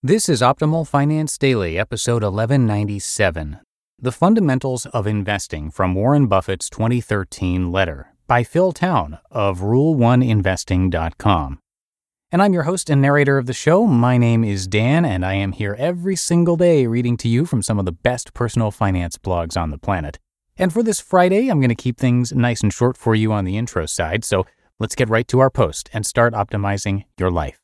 This is Optimal Finance Daily, episode 1197, The Fundamentals of Investing from Warren Buffett's 2013 Letter by Phil Town of RuleOneInvesting.com. And I'm your host and narrator of the show. My name is Dan, and I am here every single day reading to you from some of the best personal finance blogs on the planet. And for this Friday, I'm going to keep things nice and short for you on the intro side, so let's get right to our post and start optimizing your life.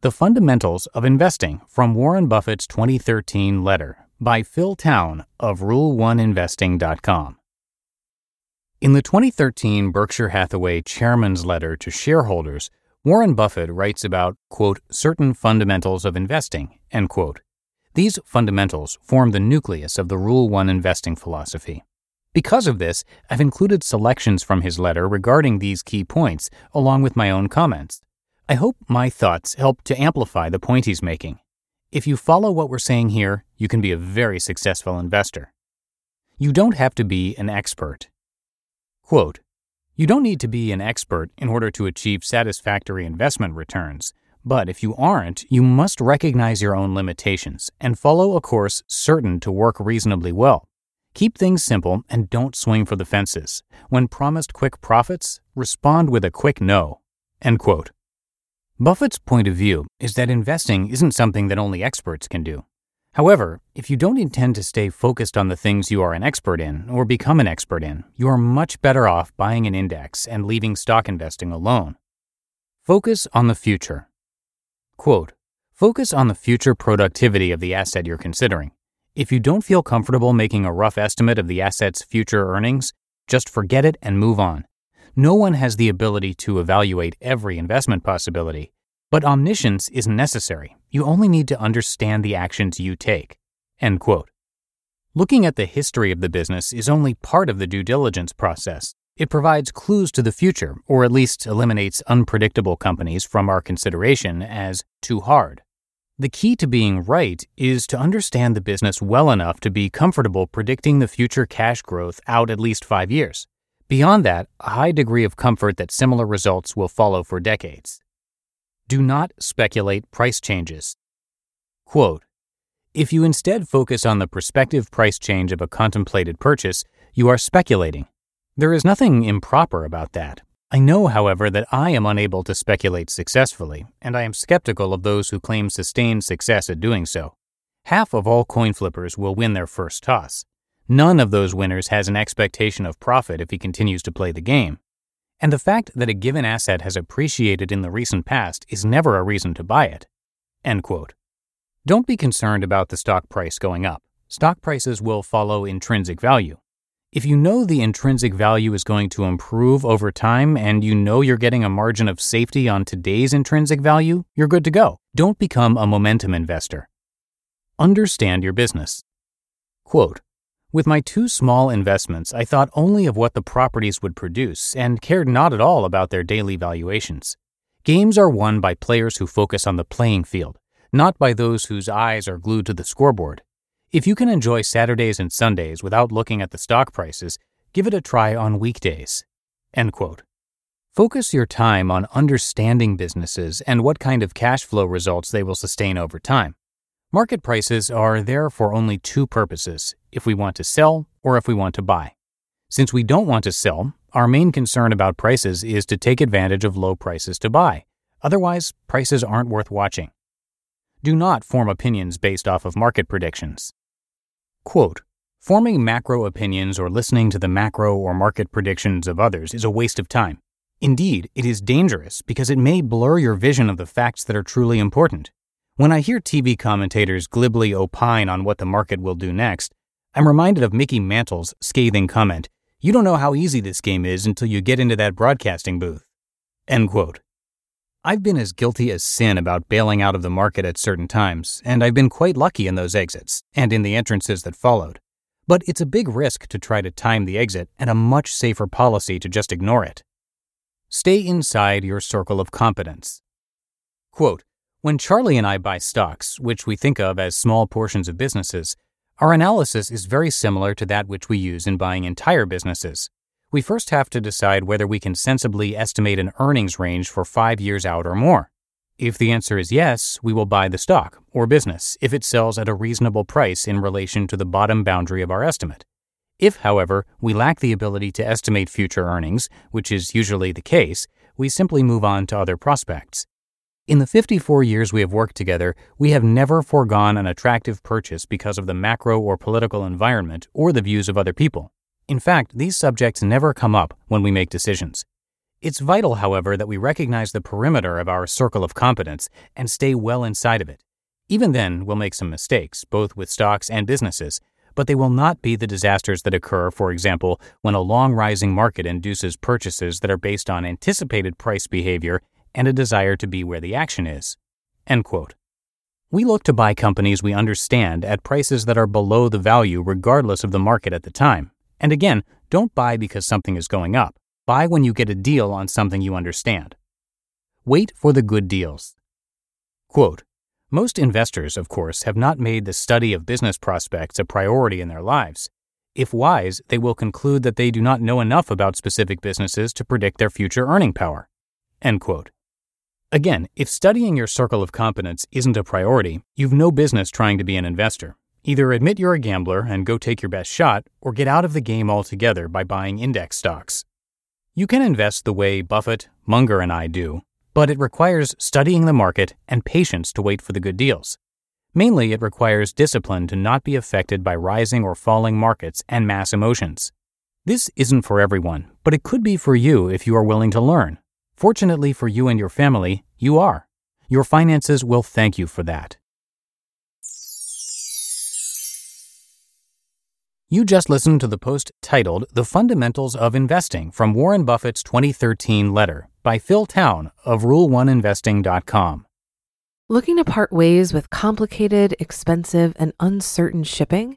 The Fundamentals of Investing from Warren Buffett's 2013 Letter by Phil Town of RuleOneInvesting.com. In the 2013 Berkshire Hathaway Chairman's Letter to Shareholders, Warren Buffett writes about, quote, certain fundamentals of investing, end quote. These fundamentals form the nucleus of the Rule 1 investing philosophy. Because of this, I've included selections from his letter regarding these key points, along with my own comments. I hope my thoughts help to amplify the point he's making. If you follow what we're saying here, you can be a very successful investor. You don't have to be an expert. Quote, you don't need to be an expert in order to achieve satisfactory investment returns, but if you aren't, you must recognize your own limitations and follow a course certain to work reasonably well. Keep things simple and don't swing for the fences. When promised quick profits, respond with a quick no, end quote. Buffett's point of view is that investing isn't something that only experts can do. However, if you don't intend to stay focused on the things you are an expert in or become an expert in, you are much better off buying an index and leaving stock investing alone. Focus on the future. Quote, focus on the future productivity of the asset you're considering. If you don't feel comfortable making a rough estimate of the asset's future earnings, just forget it and move on. No one has the ability to evaluate every investment possibility, but omniscience isn't necessary. You only need to understand the actions you take, end quote. Looking at the history of the business is only part of the due diligence process. It provides clues to the future, or at least eliminates unpredictable companies from our consideration as too hard. The key to being right is to understand the business well enough to be comfortable predicting the future cash growth out at least 5 years. Beyond that, a high degree of comfort that similar results will follow for decades. Do not speculate price changes. Quote, if you instead focus on the prospective price change of a contemplated purchase, you are speculating. There is nothing improper about that. I know, however, that I am unable to speculate successfully, and I am skeptical of those who claim sustained success at doing so. Half of all coin flippers will win their first toss. None of those winners has an expectation of profit if he continues to play the game. And the fact that a given asset has appreciated in the recent past is never a reason to buy it, end quote. Don't be concerned about the stock price going up. Stock prices will follow intrinsic value. If you know the intrinsic value is going to improve over time and you know you're getting a margin of safety on today's intrinsic value, you're good to go. Don't become a momentum investor. Understand your business. Quote, with my two small investments, I thought only of what the properties would produce and cared not at all about their daily valuations. Games are won by players who focus on the playing field, not by those whose eyes are glued to the scoreboard. If you can enjoy Saturdays and Sundays without looking at the stock prices, give it a try on weekdays, end quote. Focus your time on understanding businesses and what kind of cash flow results they will sustain over time. Market prices are there for only two purposes, if we want to sell or if we want to buy. Since we don't want to sell, our main concern about prices is to take advantage of low prices to buy. Otherwise, prices aren't worth watching. Do not form opinions based off of market predictions. Quote, forming macro opinions or listening to the macro or market predictions of others is a waste of time. Indeed, it is dangerous because it may blur your vision of the facts that are truly important. When I hear TV commentators glibly opine on what the market will do next, I'm reminded of Mickey Mantle's scathing comment, "You don't know how easy this game is until you get into that broadcasting booth." End quote. I've been as guilty as sin about bailing out of the market at certain times, and I've been quite lucky in those exits and in the entrances that followed. But it's a big risk to try to time the exit and a much safer policy to just ignore it. Stay inside your circle of competence. Quote, when Charlie and I buy stocks, which we think of as small portions of businesses, our analysis is very similar to that which we use in buying entire businesses. We first have to decide whether we can sensibly estimate an earnings range for 5 years out or more. If the answer is yes, we will buy the stock or business if it sells at a reasonable price in relation to the bottom boundary of our estimate. If, however, we lack the ability to estimate future earnings, which is usually the case, we simply move on to other prospects. In the 54 years we have worked together, we have never foregone an attractive purchase because of the macro or political environment or the views of other people. In fact, these subjects never come up when we make decisions. It's vital, however, that we recognize the perimeter of our circle of competence and stay well inside of it. Even then, we'll make some mistakes, both with stocks and businesses, but they will not be the disasters that occur, for example, when a long rising market induces purchases that are based on anticipated price behavior and a desire to be where the action is. End quote. We look to buy companies we understand at prices that are below the value regardless of the market at the time. And again, don't buy because something is going up. Buy when you get a deal on something you understand. Wait for the good deals. Quote, most investors, of course, have not made the study of business prospects a priority in their lives. If wise, they will conclude that they do not know enough about specific businesses to predict their future earning power. End quote. Again, if studying your circle of competence isn't a priority, you've no business trying to be an investor. Either admit you're a gambler and go take your best shot, or get out of the game altogether by buying index stocks. You can invest the way Buffett, Munger, and I do, but it requires studying the market and patience to wait for the good deals. Mainly, it requires discipline to not be affected by rising or falling markets and mass emotions. This isn't for everyone, but it could be for you if you are willing to learn. Fortunately for you and your family, you are. Your finances will thank you for that. You just listened to the post titled The Fundamentals of Investing from Warren Buffett's 2013 letter by Phil Town of RuleOneInvesting.com. Looking to part ways with complicated, expensive, and uncertain shipping?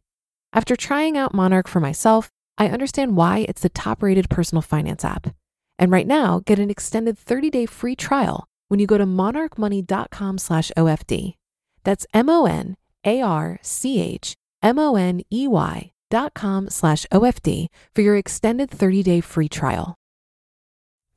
After trying out Monarch for myself, I understand why it's the top-rated personal finance app. And right now, get an extended 30-day free trial when you go to monarchmoney.com/OFD. That's MonarchMoney monarch.com/OFD for your extended 30-day free trial.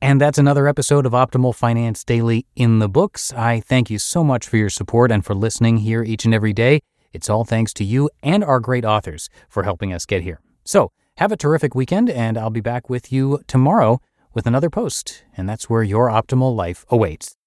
And that's another episode of Optimal Finance Daily in the books. I thank you so much for your support and for listening here each and every day. It's all thanks to you and our great authors for helping us get here. So have a terrific weekend, and I'll be back with you tomorrow with another post, and that's where your optimal life awaits.